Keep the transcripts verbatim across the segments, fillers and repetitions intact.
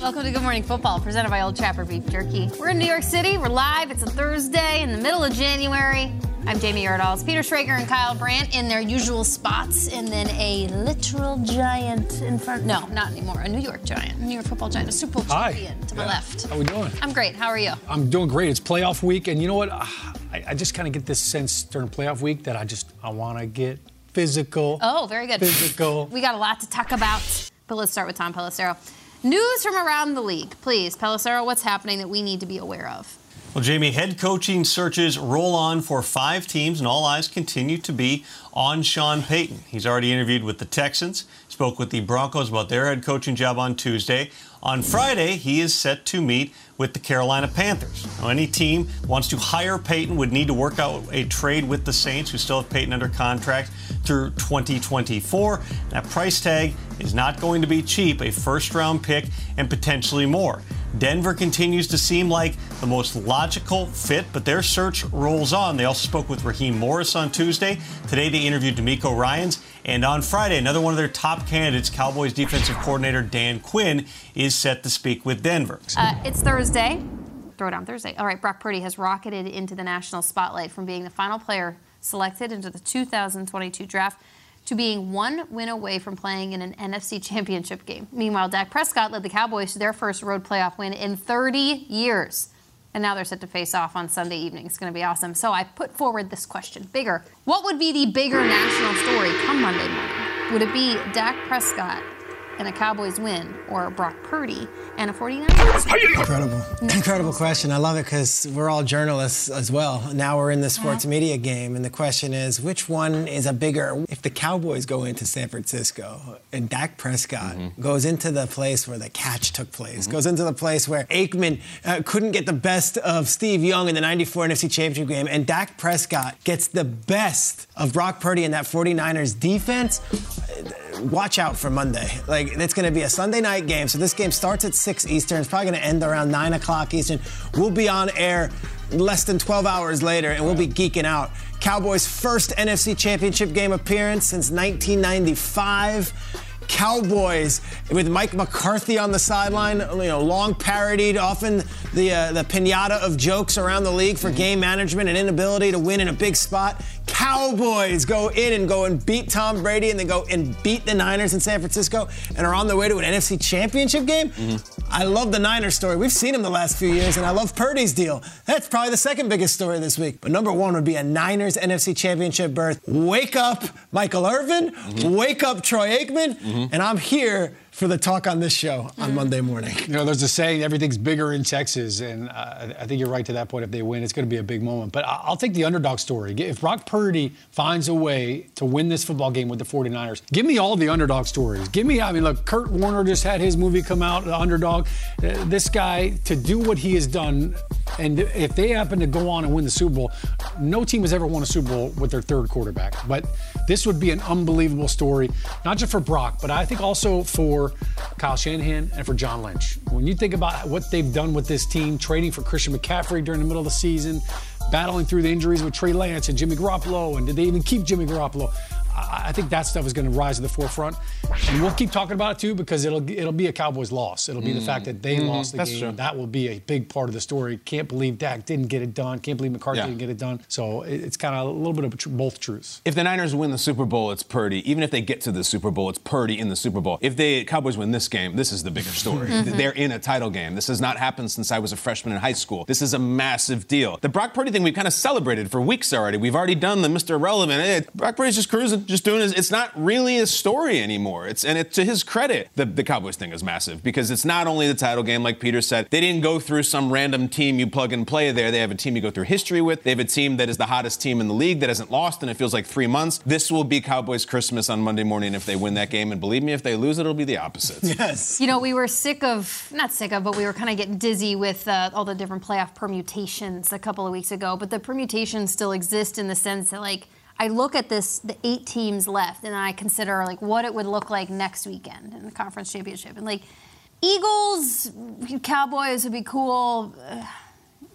Welcome to Good Morning Football, presented by Old Trapper Beef Jerky. We're in New York City. We're live. It's a Thursday in the middle of January. I'm Jamie Erdahl. Peter Schrager and Kyle Brandt in their usual spots, and then a literal giant in front. No, not anymore. A New York giant. New York football giant. A Super Bowl champion to my yeah. left. How we doing? I'm great. How are you? I'm doing great. It's playoff week, and you know what? I, I just kind of get this sense during playoff week that I just I want to get physical. Oh, very good. Physical. We got a lot to talk about, but let's start with Tom Pelissero. News from around the league. Please, Pelissero, what's happening that we need to be aware of? Well, Jamie, head coaching searches roll on for five teams, and all eyes continue to be on Sean Payton. He's already interviewed with the Texans, spoke with the Broncos about their head coaching job on Tuesday. On Friday, he is set to meet with the Carolina Panthers. Now, any team that wants to hire Payton would need to work out a trade with the Saints, who still have Payton under contract through twenty twenty-four. That price tag is not going to be cheap, a first-round pick and potentially more. Denver continues to seem like the most logical fit, but their search rolls on. They also spoke with Raheem Morris on Tuesday. Today, they interviewed DeMeco Ryans. And on Friday, another one of their top candidates, Cowboys defensive coordinator Dan Quinn, is set to speak with Denver. Uh, it's Thursday. Throw it on Thursday. All right, Brock Purdy has rocketed into the national spotlight from being the final player selected into the two thousand twenty-two draft to being one win away from playing in an N F C championship game. Meanwhile, Dak Prescott led the Cowboys to their first road playoff win in thirty years. And now they're set to face off on Sunday evening. It's going to be awesome. So I put forward this question. Bigger. What would be the bigger national story come Monday morning? Would it be Dak Prescott and a Cowboys win, or Brock Purdy and a 49ers? Incredible. Incredible question. I love it because we're all journalists as well. Now we're in the sports yeah. media game, and the question is, which one is a bigger? If the Cowboys go into San Francisco and Dak Prescott mm-hmm. goes into the place where the catch took place, mm-hmm. goes into the place where Aikman uh, couldn't get the best of Steve Young in the ninety-four N F C Championship game, and Dak Prescott gets the best of Brock Purdy and that 49ers defense, watch out for Monday. Like, it's going to be a Sunday night game. So this game starts at six Eastern. It's probably going to end around nine o'clock Eastern. We'll be on air less than twelve hours later, and we'll be geeking out. Cowboys' first N F C Championship game appearance since nineteen ninety-five. Cowboys with Mike McCarthy on the sideline, you know, long parodied, often the uh, the pinata of jokes around the league for mm-hmm. game management and inability to win in a big spot. Cowboys go in and go and beat Tom Brady, and they go and beat the Niners in San Francisco and are on their way to an N F C Championship game. Mm-hmm. I love the Niners story. We've seen him the last few years, and I love Purdy's deal. That's probably the second biggest story this week. But number one would be a Niners N F C Championship berth. Wake up, Michael Irvin. Mm-hmm. Wake up, Troy Aikman. Mm-hmm. And I'm here for the talk on this show on Monday morning. You know, there's a saying, everything's bigger in Texas, and uh, I think you're right to that point. If they win, it's going to be a big moment. But I'll take the underdog story. If Brock Purdy finds a way to win this football game with the forty-niners, give me all the underdog stories. Give me, I mean, look, Kurt Warner just had his movie come out, The Underdog. Uh, this guy, to do what he has done, and if they happen to go on and win the Super Bowl, no team has ever won a Super Bowl with their third quarterback. But this would be an unbelievable story, not just for Brock, but I think also for Kyle Shanahan and for John Lynch. When you think about what they've done with this team, trading for Christian McCaffrey during the middle of the season, battling through the injuries with Trey Lance and Jimmy Garoppolo, and did they even keep Jimmy Garoppolo? I think that stuff is going to rise to the forefront. And we'll keep talking about it, too, because it'll it'll be a Cowboys loss. It'll be mm. the fact that they mm-hmm. lost the That's game. True. That will be a big part of the story. Can't believe Dak didn't get it done. Can't believe McCarthy yeah. didn't get it done. So it's kind of a little bit of both truths. If the Niners win the Super Bowl, it's Purdy. Even if they get to the Super Bowl, it's Purdy in the Super Bowl. If the Cowboys win this game, this is the bigger story. Mm-hmm. They're in a title game. This has not happened since I was a freshman in high school. This is a massive deal. The Brock Purdy thing we've kind of celebrated for weeks already. We've already done the Mister Irrelevant. Hey, Brock Purdy's just cruising. Just doing is it's not really a story anymore. It's and it, to his credit, the, the Cowboys thing is massive because it's not only the title game, like Peter said. They didn't go through some random team you plug and play there. They have a team you go through history with. They have a team that is the hottest team in the league that hasn't lost in it feels like three months. This will be Cowboys Christmas on Monday morning if they win that game. And believe me, if they lose, it'll be the opposite. Yes. You know, we were sick of not sick of, but we were kind of getting dizzy with uh, all the different playoff permutations a couple of weeks ago. But the permutations still exist in the sense that, like, I look at this, the eight teams left, and I consider, like, what it would look like next weekend in the conference championship. And, like, Eagles, Cowboys would be cool. Ugh.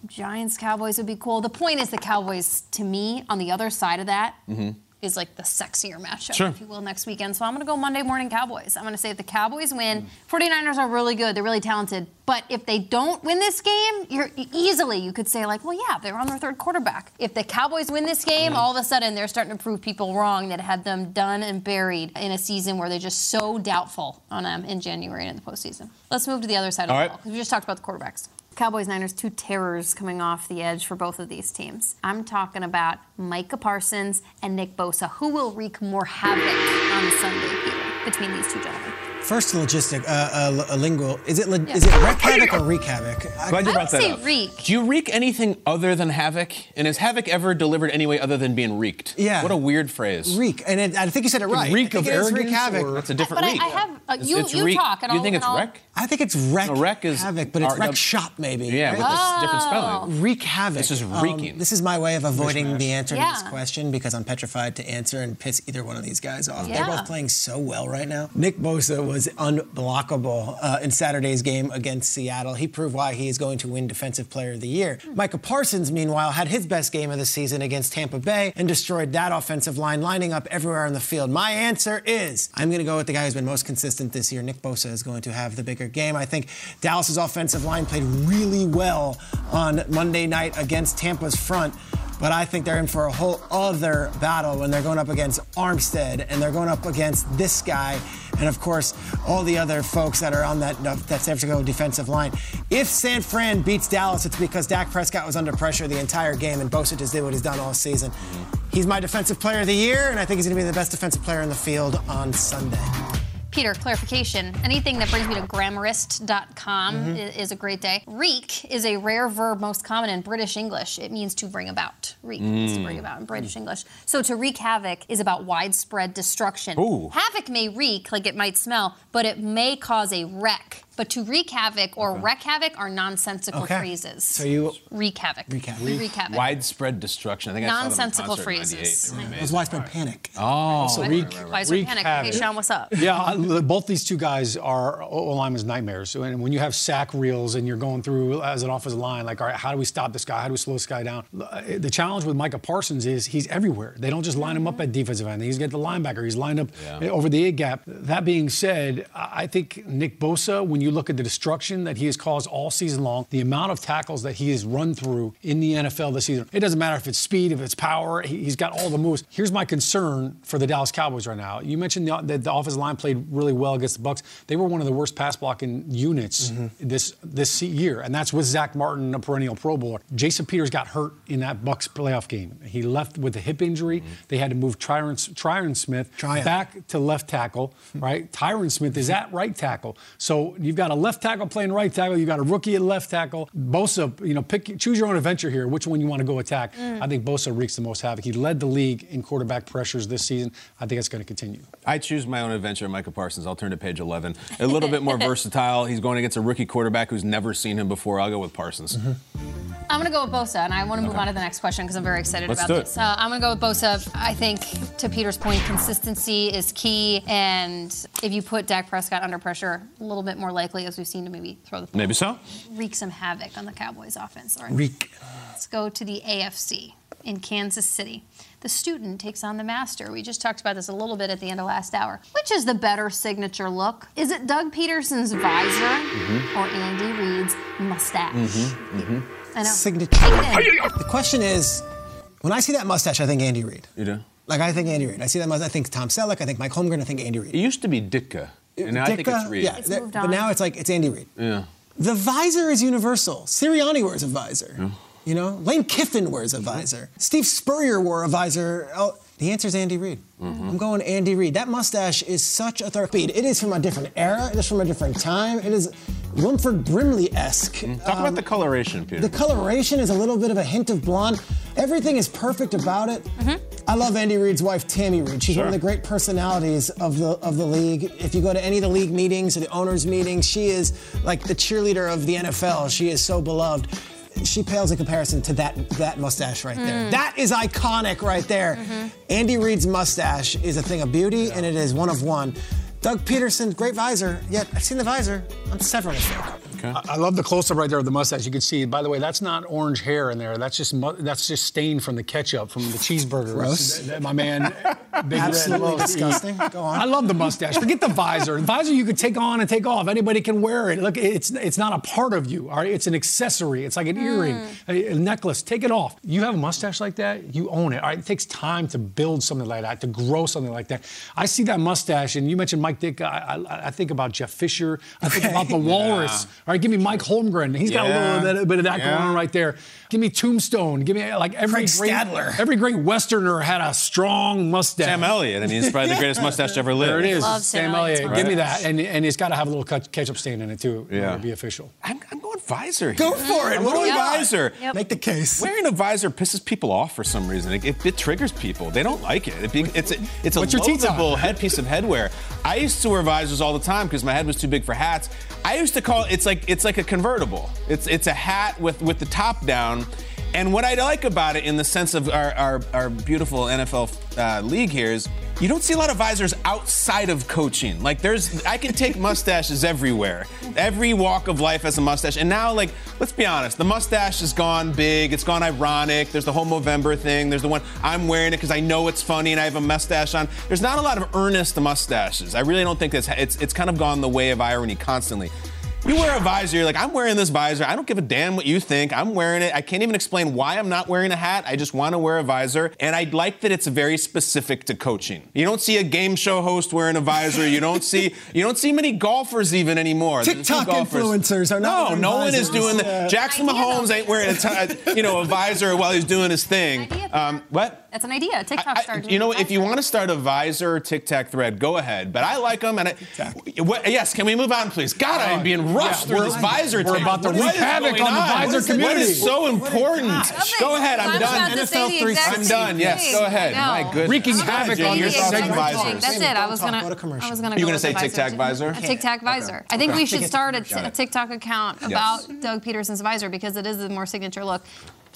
Giants, Cowboys would be cool. The point is the Cowboys, to me, on the other side of that, mm-hmm. is, like, the sexier matchup, sure. if you will, next weekend. So I'm going to go Monday morning Cowboys. I'm going to say if the Cowboys win, mm. forty-niners are really good. They're really talented. But if they don't win this game, you're easily you could say, like, well, yeah, they're on their third quarterback. If the Cowboys win this game, mm. all of a sudden they're starting to prove people wrong that had them done and buried in a season where they're just so doubtful on them in January and in the postseason. Let's move to the other side all of the right. ball, because we just talked about the quarterbacks. Cowboys, Niners, two terrors coming off the edge for both of these teams. I'm talking about Micah Parsons and Nick Bosa. Who will wreak more havoc on Sunday here between these two gentlemen? First, logistic, uh, uh, a lingual. Is it, yeah. is it wreak havoc or wreak havoc? I, Glad you brought I would that say up. Reek. Do you wreak anything other than havoc? And is havoc ever delivered anyway other than being wreaked? Yeah. What a weird phrase. Wreak. And it, I think you said it right. Reek of arrogance. Wreak havoc. That's a different but reek. But I, I have. Uh, you it's, it's you reek. Talk. And you I'll, think and it's I'll, wreck? I think it's wreck. No, wreck is havoc, but it's wreck shop maybe. Yeah, right? with oh. a different spelling. Wreak havoc. This is reeking. Um, this is my way of avoiding the answer yeah. to this question because I'm petrified to answer and piss either one of these guys off. They're both playing so well right now. Nick Bosa was unblockable uh, in Saturday's game against Seattle. He proved why he is going to win Defensive Player of the Year. Mm. Micah Parsons, meanwhile, had his best game of the season against Tampa Bay and destroyed that offensive line, lining up everywhere on the field. My answer is I'm going to go with the guy who's been most consistent this year. Nick Bosa is going to have the bigger game. I think Dallas's offensive line played really well on Monday night against Tampa's front. But I think they're in for a whole other battle when they're going up against Armstead and they're going up against this guy and, of course, all the other folks that are on that, uh, that San Francisco defensive line. If San Fran beats Dallas, it's because Dak Prescott was under pressure the entire game and Bosa just did what he's done all season. He's my Defensive Player of the Year, and I think he's going to be the best defensive player in the field on Sunday. Peter, clarification. Anything that brings me to grammarist dot com mm-hmm. is a great day. Reek is a rare verb most common in British English. It means to bring about. Reek mm. means to bring about in British mm. English. So to wreak havoc is about widespread destruction. Ooh. Havoc may reek, like it might smell, but it may cause a wreck. But to wreak havoc or okay. wreck havoc are nonsensical okay. phrases. So you wreak havoc. Wreak havoc. Wreak havoc. Widespread destruction. I think nonsensical I saw them in concert phrases. In ninety-eight. It was widespread right. panic. Oh, so wreak, right, right, right. widespread wreak panic. Havoc. Hey, Sean, what's up? Yeah, both these two guys are O-linemen's nightmares. And when you have sack reels and you're going through as an offensive line, like, all right, how do we stop this guy? How do we slow this guy down? The challenge with Micah Parsons is he's everywhere. They don't just line him up at defensive end. He's got the linebacker. He's lined up yeah. over the A gap. That being said, I think Nick Bosa, when you you look at the destruction that he has caused all season long, the amount of tackles that he has run through in the N F L this season, it doesn't matter if it's speed, if it's power, he's got all the moves. Here's my concern for the Dallas Cowboys right now. You mentioned that the offensive line played really well against the Bucks. They were one of the worst pass blocking units mm-hmm. this this year, and that's with Zach Martin, a perennial Pro Bowler. Jason Peters got hurt in that Bucks playoff game. He left with a hip injury. Mm-hmm. They had to move Tyron, Tyron Smith Triumph. back to left tackle, right? Tyron Smith is at right tackle. So you've got a left tackle playing right tackle. You've got a rookie at left tackle. Bosa, you know, pick, choose your own adventure here, which one you want to go attack. Mm. I think Bosa wreaks the most havoc. He led the league in quarterback pressures this season. I think it's going to continue. I choose my own adventure, Micah Parsons. I'll turn to page eleven. A little bit more versatile. He's going against a rookie quarterback who's never seen him before. I'll go with Parsons. Mm-hmm. I'm going to go with Bosa, and I want to move okay. on to the next question because I'm very excited Let's about this. Uh, I'm going to go with Bosa. I think, to Peter's point, consistency is key, and if you put Dak Prescott under pressure, a little bit more likely, as we've seen, to maybe throw the ball. Maybe so. Wreak some havoc on the Cowboys' offense. Right. Wreak. Let's go to the A F C in Kansas City. The student takes on the master. We just talked about this a little bit at the end of last hour. Which is the better signature look? Is it Doug Peterson's visor mm-hmm. or Andy Reid's mustache? Mm-hmm. Mm-hmm. I know. Signature. The question is, when I see that mustache, I think Andy Reid. You do? Like, I think Andy Reid. I see that mustache, I think Tom Selleck, I think Mike Holmgren, I think Andy Reid. It used to be Ditka, and now Ditka, I think it's Reid. Yeah, it's moved on. But now it's like, it's Andy Reid. Yeah. The visor is universal. Sirianni wears a visor. Yeah. You know? Lane Kiffin wears a visor. Steve Spurrier wore a visor. Oh, the answer is Andy Reid. Mm-hmm. I'm going Andy Reid. That mustache is such a third beat. It is from a different era. It is from a different time. It is Wilford Brimley-esque. Mm-hmm. Talk um, about the coloration, Peter. The coloration is a little bit of a hint of blonde. Everything is perfect about it. Mm-hmm. I love Andy Reid's wife, Tammy Reid. She's sure. one of the great personalities of the of the league. If you go to any of the league meetings or the owners' meetings, she is like the cheerleader of the N F L. She is so beloved. She pales in comparison to that that mustache right there. Mm. That is iconic right there. Mm-hmm. Andy Reid's mustache is a thing of beauty, yeah. and it is one of one. Doug Peterson, great visor. Yet I've seen the visor on several of them. I love the close-up right there of the mustache. You can see, by the way, that's not orange hair in there. That's just that's just stain from the ketchup from the cheeseburger. Gross. That, that, my man, Big Absolutely Red. Disgusting. Go on. I love the mustache. Forget the visor. The visor you could take on and take off. Anybody can wear it. Look, it's it's not a part of you. All right, it's an accessory. It's like an mm. earring, a, a necklace. Take it off. You have a mustache like that, you own it. All right, it takes time to build something like that, to grow something like that. I see that mustache, and you mentioned Mike Dick. I, I, I think about Jeff Fisher. I think about the yeah. walrus. All right, give me Mike Holmgren. He's yeah. got a little bit of that yeah. going on right there. Give me Tombstone. Give me like every great, every great Westerner had a strong mustache. Sam Elliott. I mean, he's probably yeah. the greatest mustache to ever live. There it is. Love Sam, Sam Elliott. Right? Give me that, and and it's got to have a little ketchup stain in it too. Yeah. To be official. I'm, I'm going visor here. Go for it. I'm what do we got? Visor. Yep. Make the case. Wearing a visor pisses people off for some reason. It, it, it triggers people. They don't like it. it be, it's a, it's a loathable headpiece of headwear. I used to wear visors all the time because my head was too big for hats. I used to call it's like it's like a convertible. It's it's a hat with, with the top down. And what I like about it in the sense of our, our, our beautiful N F L uh, league here is you don't see a lot of visors outside of coaching. Like there's, I can take mustaches everywhere. Every walk of life has a mustache. And now like, let's be honest, the mustache has gone big. It's gone ironic. There's the whole Movember thing. There's the one I'm wearing it because I know it's funny and I have a mustache on. There's not a lot of earnest mustaches. I really don't think that's, it's, it's kind of gone the way of irony constantly. You wear a visor, you're like, I'm wearing this visor. I don't give a damn what you think. I'm wearing it. I can't even explain why I'm not wearing a hat. I just want to wear a visor. And I like that it's very specific to coaching. You don't see a game show host wearing a visor. You don't see you don't see many golfers even anymore. TikTok influencers are not No, no one is doing that. Jackson Mahomes ain't wearing a, t- you know, a visor while he's doing his thing. Um, what? That's an idea. TikTok started. You know, if you want to start a visor TikTok thread, go ahead. But I like them. And I, what, yes, can we move on, please? God, I am being rushed yeah, through this visor. We're about to wreak havoc on the visor community. What is so important? Go ahead. I'm done. N F L three sixty. I'm done. Yes, go ahead. My goodness. Wreaking havoc on your segment visors. That's it. I was gonna. I was gonna. You're gonna say TikTok visor? A TikTok visor. I think we should start a TikTok account about Doug Peterson's visor because it is the more signature look.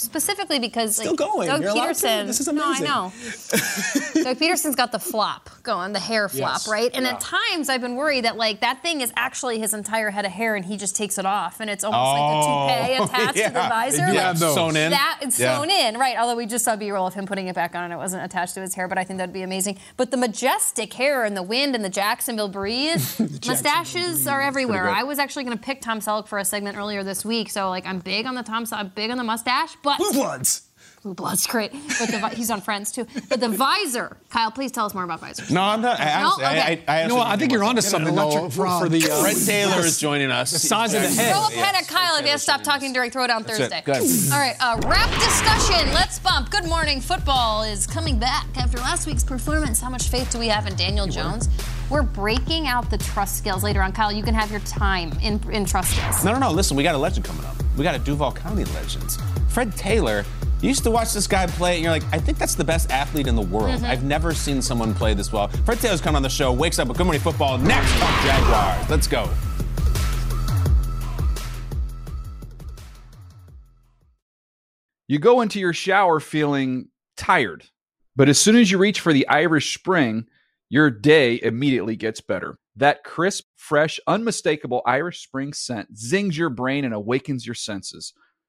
specifically because still like, going. Doug You're Peterson. This is amazing. No, I know. Doug Peterson's got the flop going, the hair flop, yes. right? And yeah. at times I've been worried that like that thing is actually his entire head of hair, and he just takes it off, and it's almost oh, like a toupee attached yeah. to the visor, like, yeah, no. sewn in. That it's yeah. sewn in, right? Although we just saw B-roll of him putting it back on, and it wasn't attached to his hair, but I think that'd be amazing. But the majestic hair and the wind and the Jacksonville breeze, Jacksonville mustaches breeze. Are everywhere. I was actually going to pick Tom Selleck for a segment earlier this week, so like I'm big on the Tom, I'm big on the mustache, but Blue Bloods. Blue Bloods, great. But the, he's on Friends too. But the visor, Kyle, please tell us more about visors. No, I'm not. I, honestly, no? Okay. I, I, I, you know what, I think you're onto something. Though, for the uh, Fred Taylor yes. is joining us. The size of the head. Throw a pen at Kyle if you have to stop talking during Throwdown Thursday. All right, uh, wrap discussion. Let's bump. Good Morning Football is coming back after last week's performance. How much faith do we have in Daniel you Jones? Were. We're breaking out the trust scales later on. Kyle, you can have your time in, in trust scales. No, no, no. Listen, we got a legend coming up. We got a Duval County legend. Fred Taylor. You used to watch this guy play, and you're like, I think that's the best athlete in the world. Mm-hmm. I've never seen someone play this well. Fred Taylor's coming on the show, wakes up with Good Morning Football, next on Jaguars. Let's go. You go into your shower feeling tired, but as soon as you reach for the Irish Spring, your day immediately gets better. That crisp, fresh, unmistakable Irish Spring scent zings your brain and awakens your senses.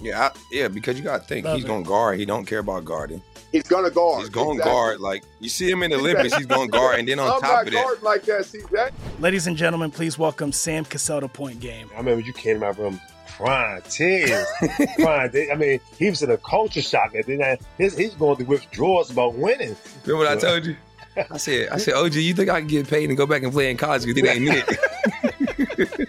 Yeah, I, yeah, because you got to think, Love he's going to guard. He don't care about guarding. He's going to guard. He's going to exactly. guard. Like, you see him in the exactly. Olympics, he's going to guard. And then on I'm top of that. Like that, see that? Ladies and gentlemen, please welcome Sam Cassell to Point Game. I remember you came out from crying tears. crying. I mean, he was in a culture shock. And then I, his, he's going through withdrawals about winning. Remember what I told you? I said, I said, O G, you think I can get paid and go back and play in college because it ain't it?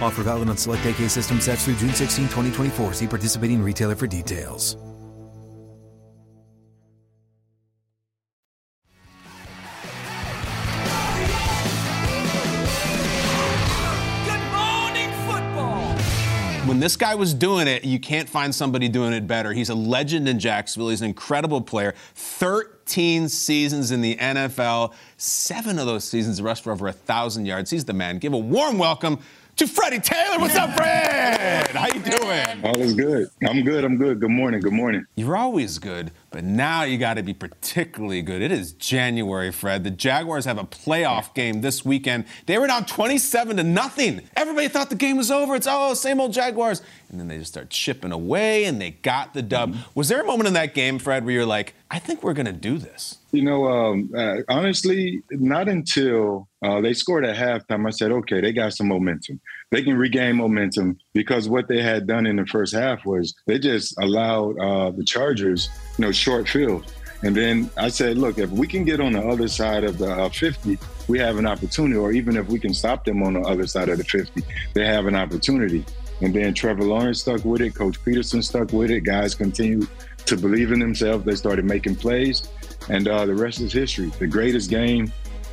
Offer valid on select A K system sets through June sixteenth, twenty twenty-four. See participating retailer for details. When this guy was doing it, you can't find somebody doing it better. He's a legend in Jacksonville. He's an incredible player. thirteen seasons in the N F L. Seven of those seasons, rushed for over one thousand yards. He's the man. Give a warm welcome to Freddie Taylor. What's up, Fred? How you doing? All is good. I'm good. I'm good. Good morning. Good morning. You're always good, but now you got to be particularly good. It is January, Fred. The Jaguars have a playoff game this weekend. They were down twenty-seven to nothing. Everybody thought the game was over. It's, oh, same old Jaguars. And then they just start chipping away, and they got the dub. Mm-hmm. Was there a moment in that game, Fred, where you're like, I think we're going to do this? You know, um, uh, honestly, not until uh, they scored at halftime. I said, okay, they got some momentum. They can regain momentum, because what they had done in the first half was they just allowed uh, the Chargers, you know, short field. And then I said, look, if we can get on the other side of the uh, fifty, we have an opportunity. Or even if we can stop them on the other side of the fifty, they have an opportunity. And then Trevor Lawrence stuck with it. Coach Peterson stuck with it. Guys continued to believe in themselves. They started making plays. And uh, the rest is history. The greatest game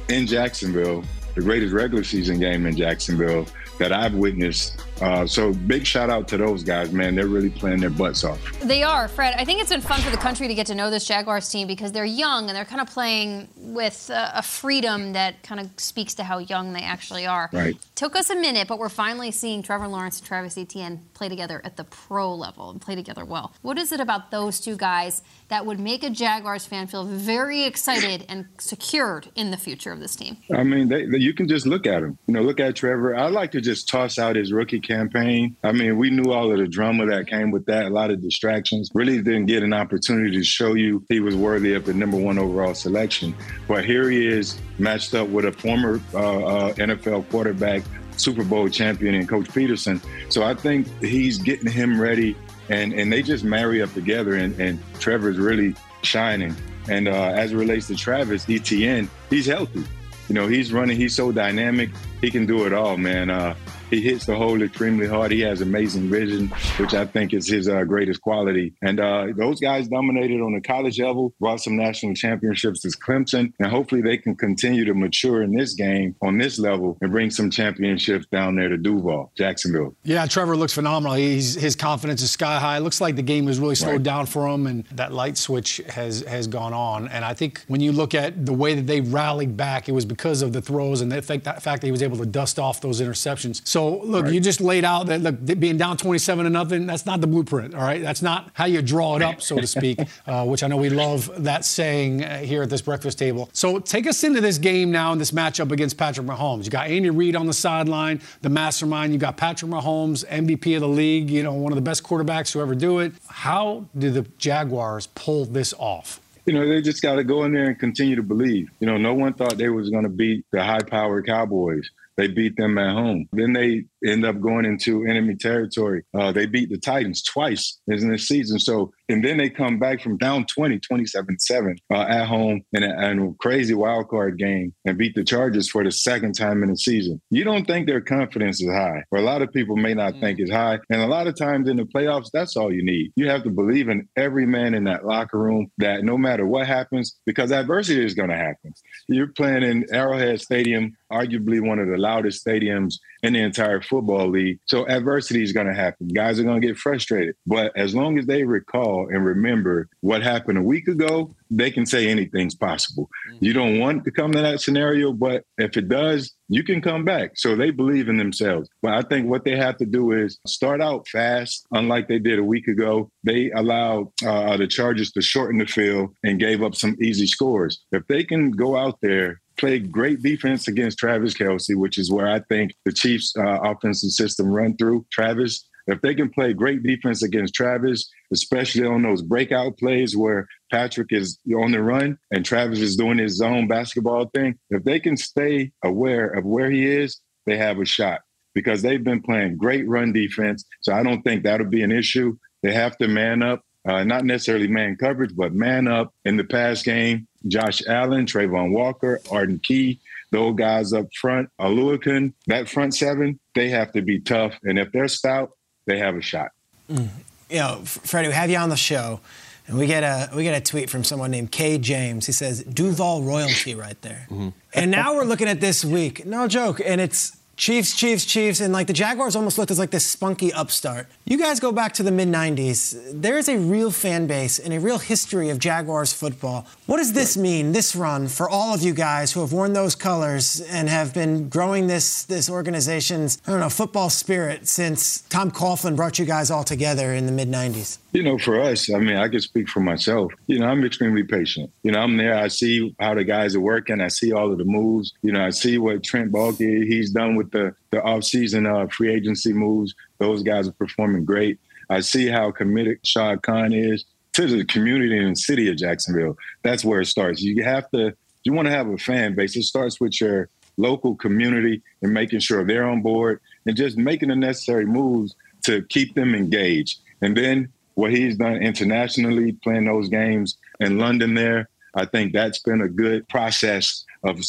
in Jacksonville, the greatest regular season game in Jacksonville, that I've witnessed. Uh, so big shout out to those guys, man. They're really playing their butts off. They are, Fred. I think it's been fun for the country to get to know this Jaguars team because they're young and they're kind of playing with uh, a freedom that kind of speaks to how young they actually are. Right. Took us a minute, but we're finally seeing Trevor Lawrence and Travis Etienne play together at the pro level and play together well. What is it about those two guys that would make a Jaguars fan feel very excited and secured in the future of this team? I mean, they, they, you can just look at them. You know, look at Trevor. I like to just toss out his rookie campaign. I mean, we knew all of the drama that came with that, a lot of distractions. Really didn't get an opportunity to show you he was worthy of the number one overall selection. But here he is matched up with a former uh, uh, N F L quarterback, Super Bowl champion, and Coach Peterson. So I think he's getting him ready, and, and they just marry up together, and, and Trevor's really shining. And uh, as it relates to Travis Etienne, he's healthy. You know, he's running. He's so dynamic. He can do it all, man. Uh, he hits the hole extremely hard. He has amazing vision, which I think is his uh, greatest quality. And uh, those guys dominated on the college level, brought some national championships to Clemson, and hopefully they can continue to mature in this game on this level and bring some championships down there to Duval, Jacksonville. Yeah, Trevor looks phenomenal. He's, his confidence is sky high. It looks like the game has really slowed right. down for him, and that light switch has, has gone on. And I think when you look at the way that they rallied back, it was because of the throws and the fact that he was able to dust off those interceptions. So, look, right. you just laid out that, look, being down twenty-seven to nothing, that's not the blueprint, all right? That's not how you draw it up, so to speak, uh, which I know we love that saying uh, here at this breakfast table. So take us into this game now in this matchup against Patrick Mahomes. You got Andy Reid on the sideline, the mastermind. You got Patrick Mahomes, M V P of the league, you know, one of the best quarterbacks who ever do it. How do the Jaguars pull this off? You know, they just got to go in there and continue to believe. You know, no one thought they was going to beat the high-powered Cowboys. They beat them at home. Then they end up going into enemy territory. Uh, they beat the Titans twice in this season. So, and then they come back from down twenty, twenty-seven seven uh, at home in a, in a crazy wild card game and beat the Chargers for the second time in the season. You don't think their confidence is high, or a lot of people may not mm. think it's high. And a lot of times in the playoffs, that's all you need. You have to believe in every man in that locker room that no matter what happens, because adversity is going to happen. You're playing in Arrowhead Stadium, arguably one of the loudest stadiums in the entire football league. So adversity is going to happen. Guys are going to get frustrated. But as long as they recall and remember what happened a week ago, they can say anything's possible. You don't want to come to that scenario, but if it does, you can come back. So they believe in themselves. But I think what they have to do is start out fast, unlike they did a week ago. They allowed uh, the Chargers to shorten the field and gave up some easy scores. If they can go out there, play great defense against Travis Kelce, which is where I think the Chiefs' uh, offensive system run through Travis. If they can play great defense against Travis, especially on those breakout plays where Patrick is on the run and Travis is doing his zone basketball thing, if they can stay aware of where he is, they have a shot because they've been playing great run defense. So I don't think that'll be an issue. They have to man up. Uh, not necessarily man coverage, but man up in the pass game. Josh Allen, Trayvon Walker, Arden Key, those guys up front, Aluakin, that front seven, they have to be tough. And if they're stout, they have a shot. Mm. You know, Freddie, we have you on the show, and we get a we get a tweet from someone named K. James. He says, Duval royalty right there. Mm-hmm. And now we're looking at this week. No joke. And it's Chiefs, Chiefs, Chiefs, and like the Jaguars almost looked as like this spunky upstart. You guys go back to the mid nineties. There is a real fan base and a real history of Jaguars football. What does this mean, this run, for all of you guys who have worn those colors and have been growing this this organization's, I don't know, football spirit since Tom Coughlin brought you guys all together in the mid nineties? You know, for us, I mean, I can speak for myself. You know, I'm extremely patient. You know, I'm there. I see how the guys are working. I see all of the moves. You know, I see what Trent Baalke, he's done with the, the offseason uh, free agency moves. Those guys are performing great. I see how committed Shad Khan is to the community and city of Jacksonville. That's where it starts. You have to, you want to have a fan base. It starts with your local community and making sure they're on board and just making the necessary moves to keep them engaged. And then what he's done internationally, playing those games in London there, I think that's been a good process of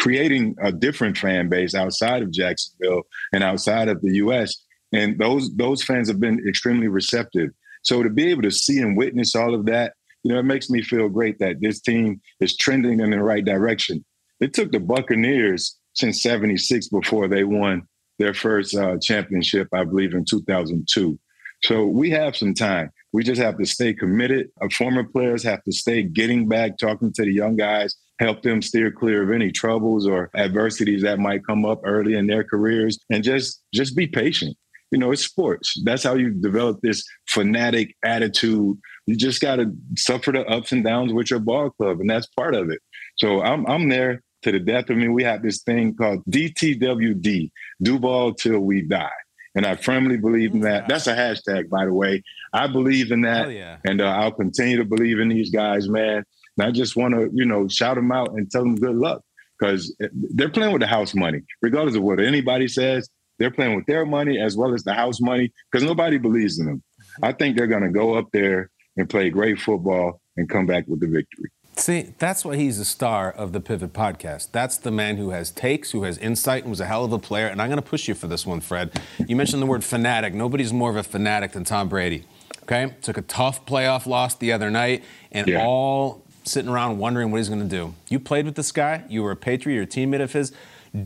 creating a different fan base outside of Jacksonville and outside of the U S. And those those fans have been extremely receptive. So to be able to see and witness all of that, you know, it makes me feel great that this team is trending in the right direction. It took the Buccaneers since seventy-six before they won their first uh, championship, I believe, in two thousand two. So we have some time. We just have to stay committed. Our former players have to stay getting back, talking to the young guys, help them steer clear of any troubles or adversities that might come up early in their careers, and just just be patient. You know, it's sports. That's how you develop this fanatic attitude. You just got to suffer the ups and downs with your ball club, and that's part of it. So I'm I'm there to the death of me. We have this thing called D T W D, do ball till we die. And I firmly believe in that. That's a hashtag, by the way. I believe in that. Yeah. And uh, I'll continue to believe in these guys, man. And I just want to, you know, shout them out and tell them good luck, because they're playing with the house money. Regardless of what anybody says, they're playing with their money as well as the house money, because nobody believes in them. I think they're going to go up there and play great football and come back with the victory. See, that's why he's a star of the Pivot podcast. That's the man who has takes, who has insight, and who's a hell of a player. And I'm going to push you for this one, Fred. You mentioned the word fanatic. Nobody's more of a fanatic than Tom Brady. Okay? Took a tough playoff loss the other night, and yeah. all sitting around wondering what he's going to do. You played with this guy. You were a Patriot. You're a teammate of his.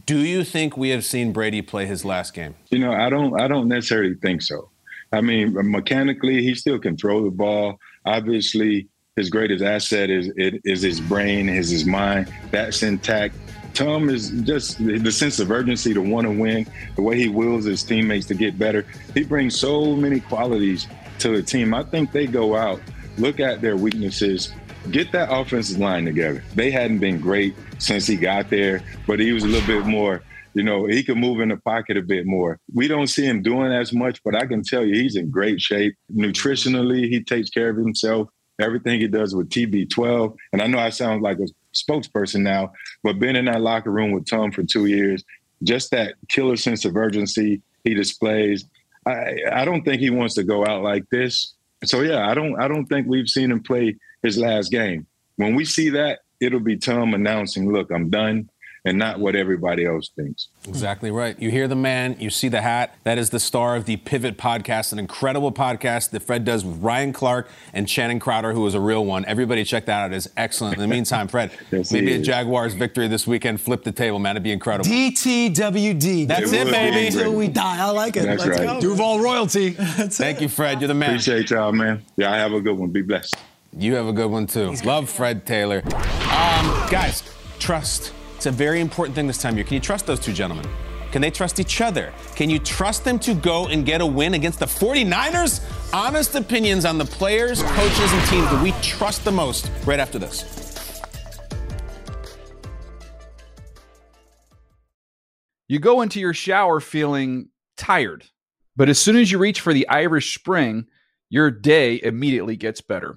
Do you think we have seen Brady play his last game? You know, I don't. I don't necessarily think so. I mean, mechanically, he still can throw the ball. Obviously, his greatest asset is it is his brain, is his mind. That's intact. Tom is just the sense of urgency to want to win, the way he wills his teammates to get better. He brings so many qualities to the team. I think they go out, look at their weaknesses, get that offensive line together. They hadn't been great since he got there, but he was a little bit more, you know, he could move in the pocket a bit more. We don't see him doing as much, but I can tell you he's in great shape. Nutritionally, he takes care of himself. Everything he does with T B twelve, and I know I sound like a spokesperson now, but being in that locker room with Tom for two years, just that killer sense of urgency he displays. I, I don't think he wants to go out like this. So, yeah, I don't I don't think we've seen him play his last game. When we see that, it'll be Tom announcing, look, I'm done, and not what everybody else thinks. Exactly right. You hear the man, you see the hat. That is the star of the Pivot podcast, an incredible podcast that Fred does with Ryan Clark and Shannon Crowder, who is a real one. Everybody check that out. It's excellent. In the meantime, Fred, yes, maybe a Jaguars victory this weekend. Flip the table, man. It'd be incredible. D T W D. That's it, it baby. Until we die. I like it. That's Let's right. go. Duval royalty. That's Thank it. you, Fred. You're the man. Appreciate y'all, man. Yeah, I have a good one. Be blessed. You have a good one, too. He's Love Fred Taylor. Um, guys, trust. It's a very important thing this time of year. Can you trust those two gentlemen? Can they trust each other? Can you trust them to go and get a win against the 49ers? Honest opinions on the players, coaches, and teams that we trust the most right after this. You go into your shower feeling tired, but as soon as you reach for the Irish Spring, your day immediately gets better.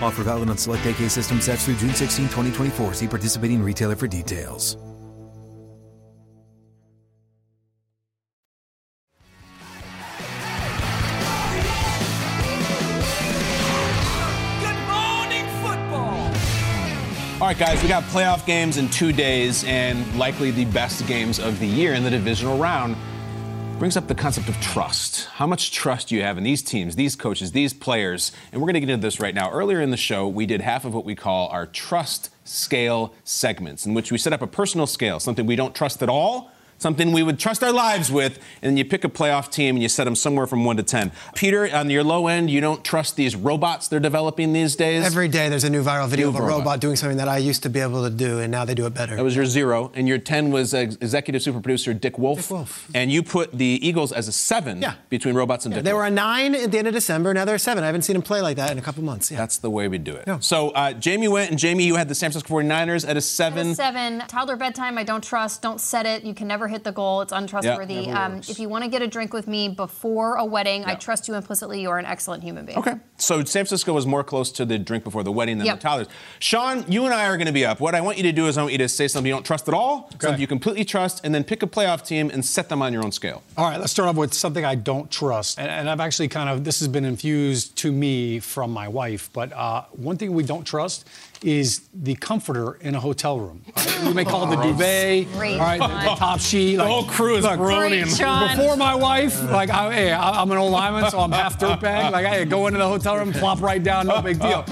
Offer valid on select A K system sets through June sixteenth, twenty twenty-four. See participating retailer for details. All right, guys, we got playoff games in two days and likely the best games of the year in the divisional round. Brings up the concept of trust. How much trust do you have in these teams, these coaches, these players? And we're going to get into this right now. Earlier in the show, we did half of what we call our trust scale segments, in which we set up a personal scale, something we don't trust at all, something we would trust our lives with, and then you pick a playoff team and you set them somewhere from one to ten. Peter, on your low end, you don't trust these robots they're developing these days? Every day there's a new viral video new of a robot. robot doing something that I used to be able to do, and now they do it better. That was your zero, and your ten was ex- executive super producer Dick Wolf. Dick Wolf. And you put the Eagles as a seven yeah. between robots and yeah, Dick They Wolf. Were a nine at the end of December, now they're a seven. I haven't seen them play like that in a couple months. Yeah. That's the way we do it. Yeah. So uh, Jamie went, and Jamie, you had the San Francisco forty-niners at a seven. At a seven. Toddler bedtime, I don't trust. Don't set it. You can never hit the goal. It's untrustworthy. Yep, um, if you want to get a drink with me before a wedding, yep. I trust you implicitly. You're an excellent human being. Okay. So San Francisco was more close to the drink before the wedding than yep. the toddlers. Sean, you and I are going to be up. What I want you to do is I want you to say something you don't trust at all, okay. something you completely trust, and then pick a playoff team and set them on your own scale. All right. Let's start off with something I don't trust. And, and I've actually kind of, this has been infused to me from my wife, but uh, one thing we don't trust is the comforter in a hotel room. Right? You may call oh, it the duvet, all right, the, the top sheet. The like, whole crew is groaning. Before my wife, like, I, hey, I'm an old lineman, so I'm half dirtbag. Like, hey, go into the hotel room, plop right down, no big deal.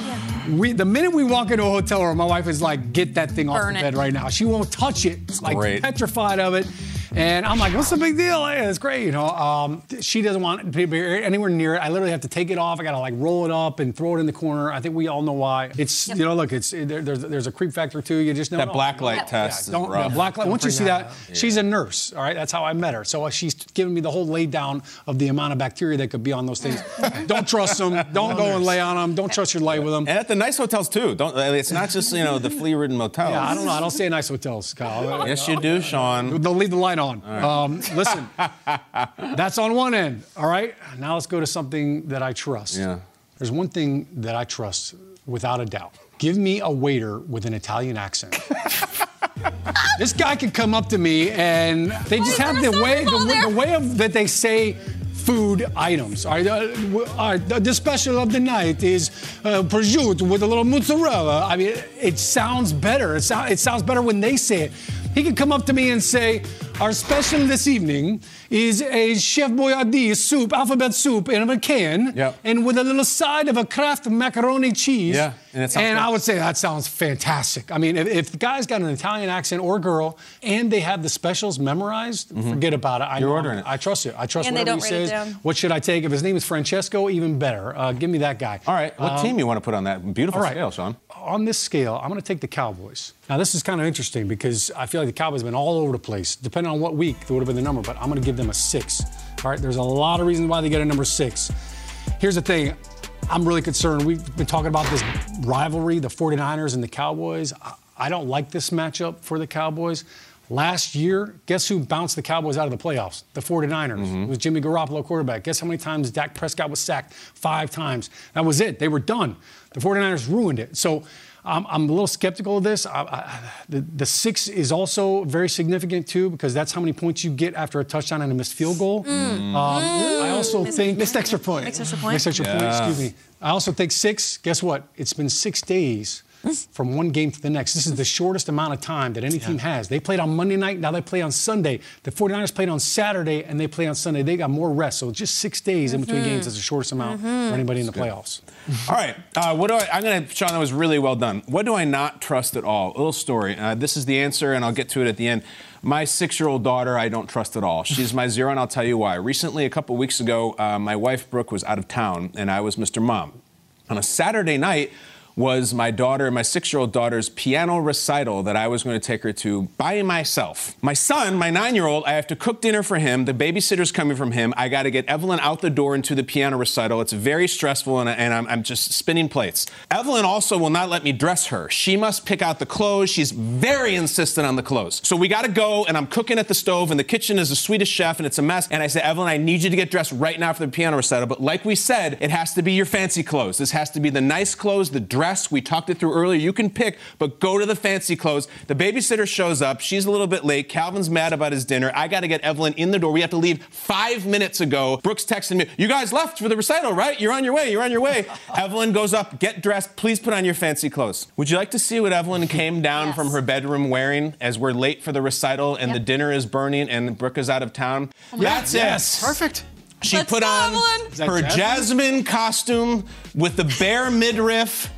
We, the minute we walk into a hotel room, my wife is like, get that thing Burn off the it. bed right now. She won't touch it. It's like great. petrified of it. And I'm like, what's the big deal? Hey, it's great. You know, um, she doesn't want to be anywhere near it. I literally have to take it off. I got to like roll it up and throw it in the corner. I think we all know why. It's, yep. you know, look, it's there, there's there's a creep factor too. You just know. That black light yeah. test. Yeah, is rough. Black light. Once you see that, yeah. she's a nurse. All right. That's how I met her. So she's giving me the whole lay down of the amount of bacteria that could be on those things. Don't trust them. Don't no go nurse. and lay on them. Don't trust your light yeah. with them. And at the nice hotels too. Don't. It's not just, you know, the flea-ridden motels. Yeah, I don't know. I don't stay in nice hotels, Kyle. Yes, you do, Sean. They'll leave the light on. On. Right. Um, listen, that's on one end, all right? Now let's go to something that I trust. Yeah. There's one thing that I trust without a doubt. Give me a waiter with an Italian accent. This guy could come up to me and they just have the way, the, the way of, that they say food items. All right, uh, uh, the special of the night is uh, prosciutto with a little mozzarella. I mean, it sounds better. It, so- it sounds better when they say it. He could come up to me and say, our special this evening is a Chef Boyardee soup, alphabet soup in a can, yep. and with a little side of a Kraft macaroni cheese. Yeah, and it sounds and I would say that sounds fantastic. I mean, if, if the guy's got an Italian accent or girl and they have the specials memorized, mm-hmm. forget about it. I, You're ordering it. I trust it. I trust and whatever he says. What should I take? If his name is Francesco, even better. Uh, give me that guy. All right. What um, team you want to put on that beautiful right. scale, Sean? On this scale, I'm going to take the Cowboys. Now, this is kind of interesting because I feel like the Cowboys have been all over the place. Depending on what week, that would have been the number, but I'm going to give them a six. All right, there's a lot of reasons why they get a number six. Here's the thing. I'm really concerned. We've been talking about this rivalry, the forty-niners and the Cowboys. I don't like this matchup for the Cowboys. Last year, guess who bounced the Cowboys out of the playoffs? The forty-niners. Mm-hmm. It was Jimmy Garoppolo quarterback. Guess how many times Dak Prescott was sacked? Five times. That was it. They were done. The forty-niners ruined it. So um, I'm a little skeptical of this. I, I, the, the six is also very significant, too, because that's how many points you get after a touchdown and a missed field goal. Mm. Um, mm. I also Miss, think... Missed extra point. Missed extra point. Missed extra point, excuse me. I also think six, guess what? It's been six days from one game to the next. This is the shortest amount of time that any yeah. team has. They played on Monday night, now they play on Sunday. The forty-niners played on Saturday, and they play on Sunday. They got more rest, so just six days mm-hmm. in between games is the shortest amount mm-hmm. for anybody in the playoffs. All right, uh, what do I, I'm going to, Sean, that was really well done. What do I not trust at all? A little story. Uh, this is the answer, and I'll get to it at the end. My six-year-old daughter, I don't trust at all. She's my zero, and I'll tell you why. Recently, a couple weeks ago, uh, my wife, Brooke, was out of town, and I was Mister Mom. On a Saturday night, was my daughter, my six-year-old daughter's piano recital that I was going to take her to by myself. My son, my nine-year-old, I have to cook dinner for him. The babysitter's coming from him. I got to get Evelyn out the door into the piano recital. It's very stressful, and, and I'm, I'm just spinning plates. Evelyn also will not let me dress her. She must pick out the clothes. She's very insistent on the clothes. So we got to go, and I'm cooking at the stove, and the kitchen is a Swedish chef, and it's a mess. And I say, Evelyn, I need you to get dressed right now for the piano recital. But like we said, it has to be your fancy clothes. This has to be the nice clothes, the dress. dress. We talked it through earlier. You can pick, but go to the fancy clothes. The babysitter shows up. She's a little bit late. Calvin's mad about his dinner. I got to get Evelyn in the door. We have to leave five minutes ago. Brooks texted me, "You guys left for the recital, right? You're on your way. You're on your way." Evelyn goes up, "Get dressed. Please put on your fancy clothes." Would you like to see what Evelyn came down yes. from her bedroom wearing as we're late for the recital and yep. the dinner is burning and Brooke is out of town? Oh, that's yes. it. Perfect. She Let's put on her Jasmine? Jasmine costume with the bare midriff,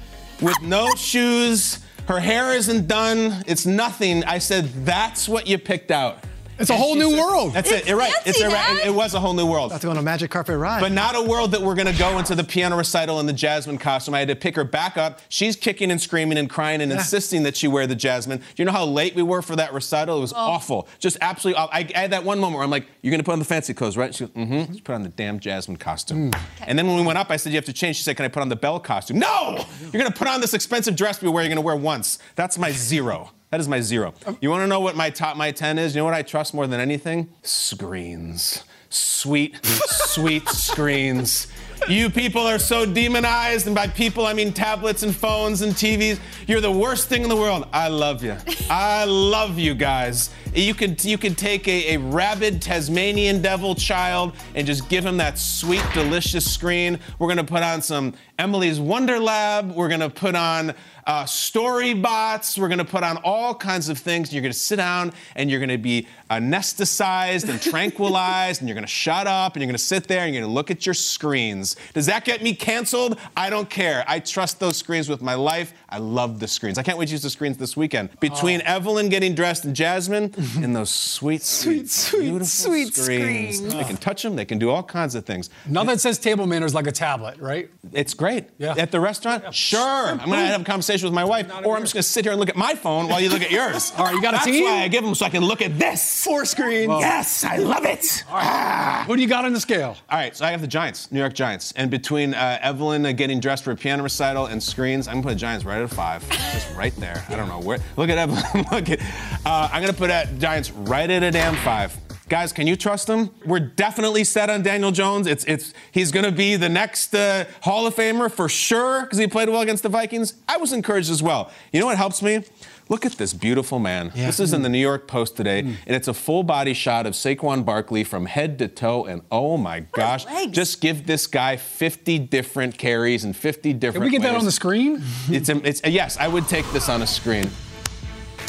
with no shoes. Her hair isn't done. It's nothing. I said, that's what you picked out. It's and a whole new said, world. That's it's it. You're right. It's a, it was a whole new world. That's going on a magic carpet ride. But not a world that we're going to go into the piano recital in the Jasmine costume. I had to pick her back up. She's kicking and screaming and crying and yeah. insisting that she wear the Jasmine. Do you know how late we were for that recital? It was oh. awful. Just absolutely awful. I, I had that one moment where I'm like, "You're going to put on the fancy clothes, right?" She goes, "Mm-hmm." Let's put on the damn Jasmine costume. Mm. And then when we went up, I said, "You have to change." She said, "Can I put on the Belle costume?" No! You're going to put on this expensive dress we wear. You're going to wear once. That's my zero. That is my zero. You want to know what my top my ten is? You know what I trust more than anything? Screens. Sweet, sweet screens. You people are so demonized, and by people I mean tablets and phones and T Vs. You're the worst thing in the world. I love you. I love you guys. You could you could take a, a rabid Tasmanian devil child and just give him that sweet, delicious screen. We're gonna put on some Emily's Wonder Lab. We're gonna put on uh, story bots. We're gonna put on all kinds of things. You're gonna sit down and you're gonna be anesthetized and tranquilized, and you're gonna shut up and you're gonna sit there and you're gonna look at your screens. Does that get me canceled? I don't care. I trust those screens with my life. I love the screens. I can't wait to use the screens this weekend. Between oh. Evelyn getting dressed and Jasmine and those sweet, sweet, sweet, beautiful sweet screens. screens. Oh. They can touch them. They can do all kinds of things. Nothing that says table manners like a tablet, right? It's great. Yeah. At the restaurant? Yeah. Sure. I'm going to have a conversation with my wife, or I'm just going to sit here and look at my phone while you look at yours. All right, you got a team? That's why I give them, so I can look at this. Four screens. Well, yes, I love it. All right. ah. What do you got on the scale? All right, so I have the Giants, New York Giants. And between uh, Evelyn uh, getting dressed for a piano recital and screens, I'm going to put the Giants right at a five. Just right there. I don't know where. Look at Evelyn. Look at. Uh, I'm going to put that Giants right at a damn five. Guys, can you trust them? We're definitely set on Daniel Jones. It's it's he's going to be the next uh, Hall of Famer for sure because he played well against the Vikings. I was encouraged as well. You know what helps me? Look at this beautiful man. Yeah. This is in the New York Post today, mm. and it's a full-body shot of Saquon Barkley from head to toe, and oh, my what gosh. Just give this guy fifty different carries and fifty different Can we get ways. That on the screen? It's, it's yes, I would take this on a screen.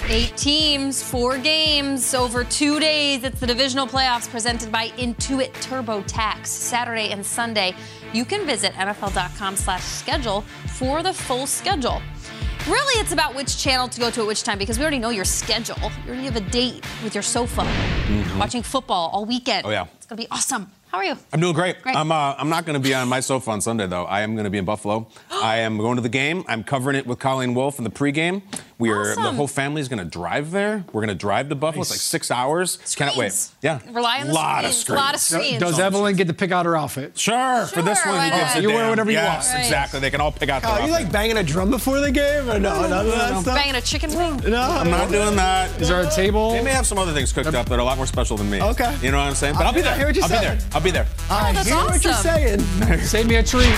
Eight teams, four games, over two days. It's the divisional playoffs presented by Intuit TurboTax, Saturday and Sunday. You can visit N F L dot com slash schedule for the full schedule. Really, it's about which channel to go to at which time, because we already know your schedule. You already have a date with your sofa, mm-hmm. watching football all weekend. Oh, yeah. It's going to be awesome. How are you? I'm doing great. great. I'm uh, I'm not going to be on my sofa on Sunday, though. I am going to be in Buffalo. I am going to the game. I'm covering it with Colleen Wolfe in the pregame. We are awesome. The whole family is going to drive there. We're going to drive to Buffalo. Nice. It's like six hours. Screens. Cannot wait. Yeah. Rely on the lot screens. Of screens. A lot of screens. Does Evelyn get to pick out her outfit? Sure. sure For this one, you, get you wear whatever you yes, want. Right. Exactly. They can all pick out their outfit. Are you like banging a drum before the game? Or no, no, no, no. Banging a chicken wing? No. I'm not doing that. Is there a table? They may have some other things cooked up that are a lot more special than me. Okay. You know what I'm saying? But I'll be there. I hear what you said. I'll be there. Oh, I hear awesome. What you're saying. Save me a treat.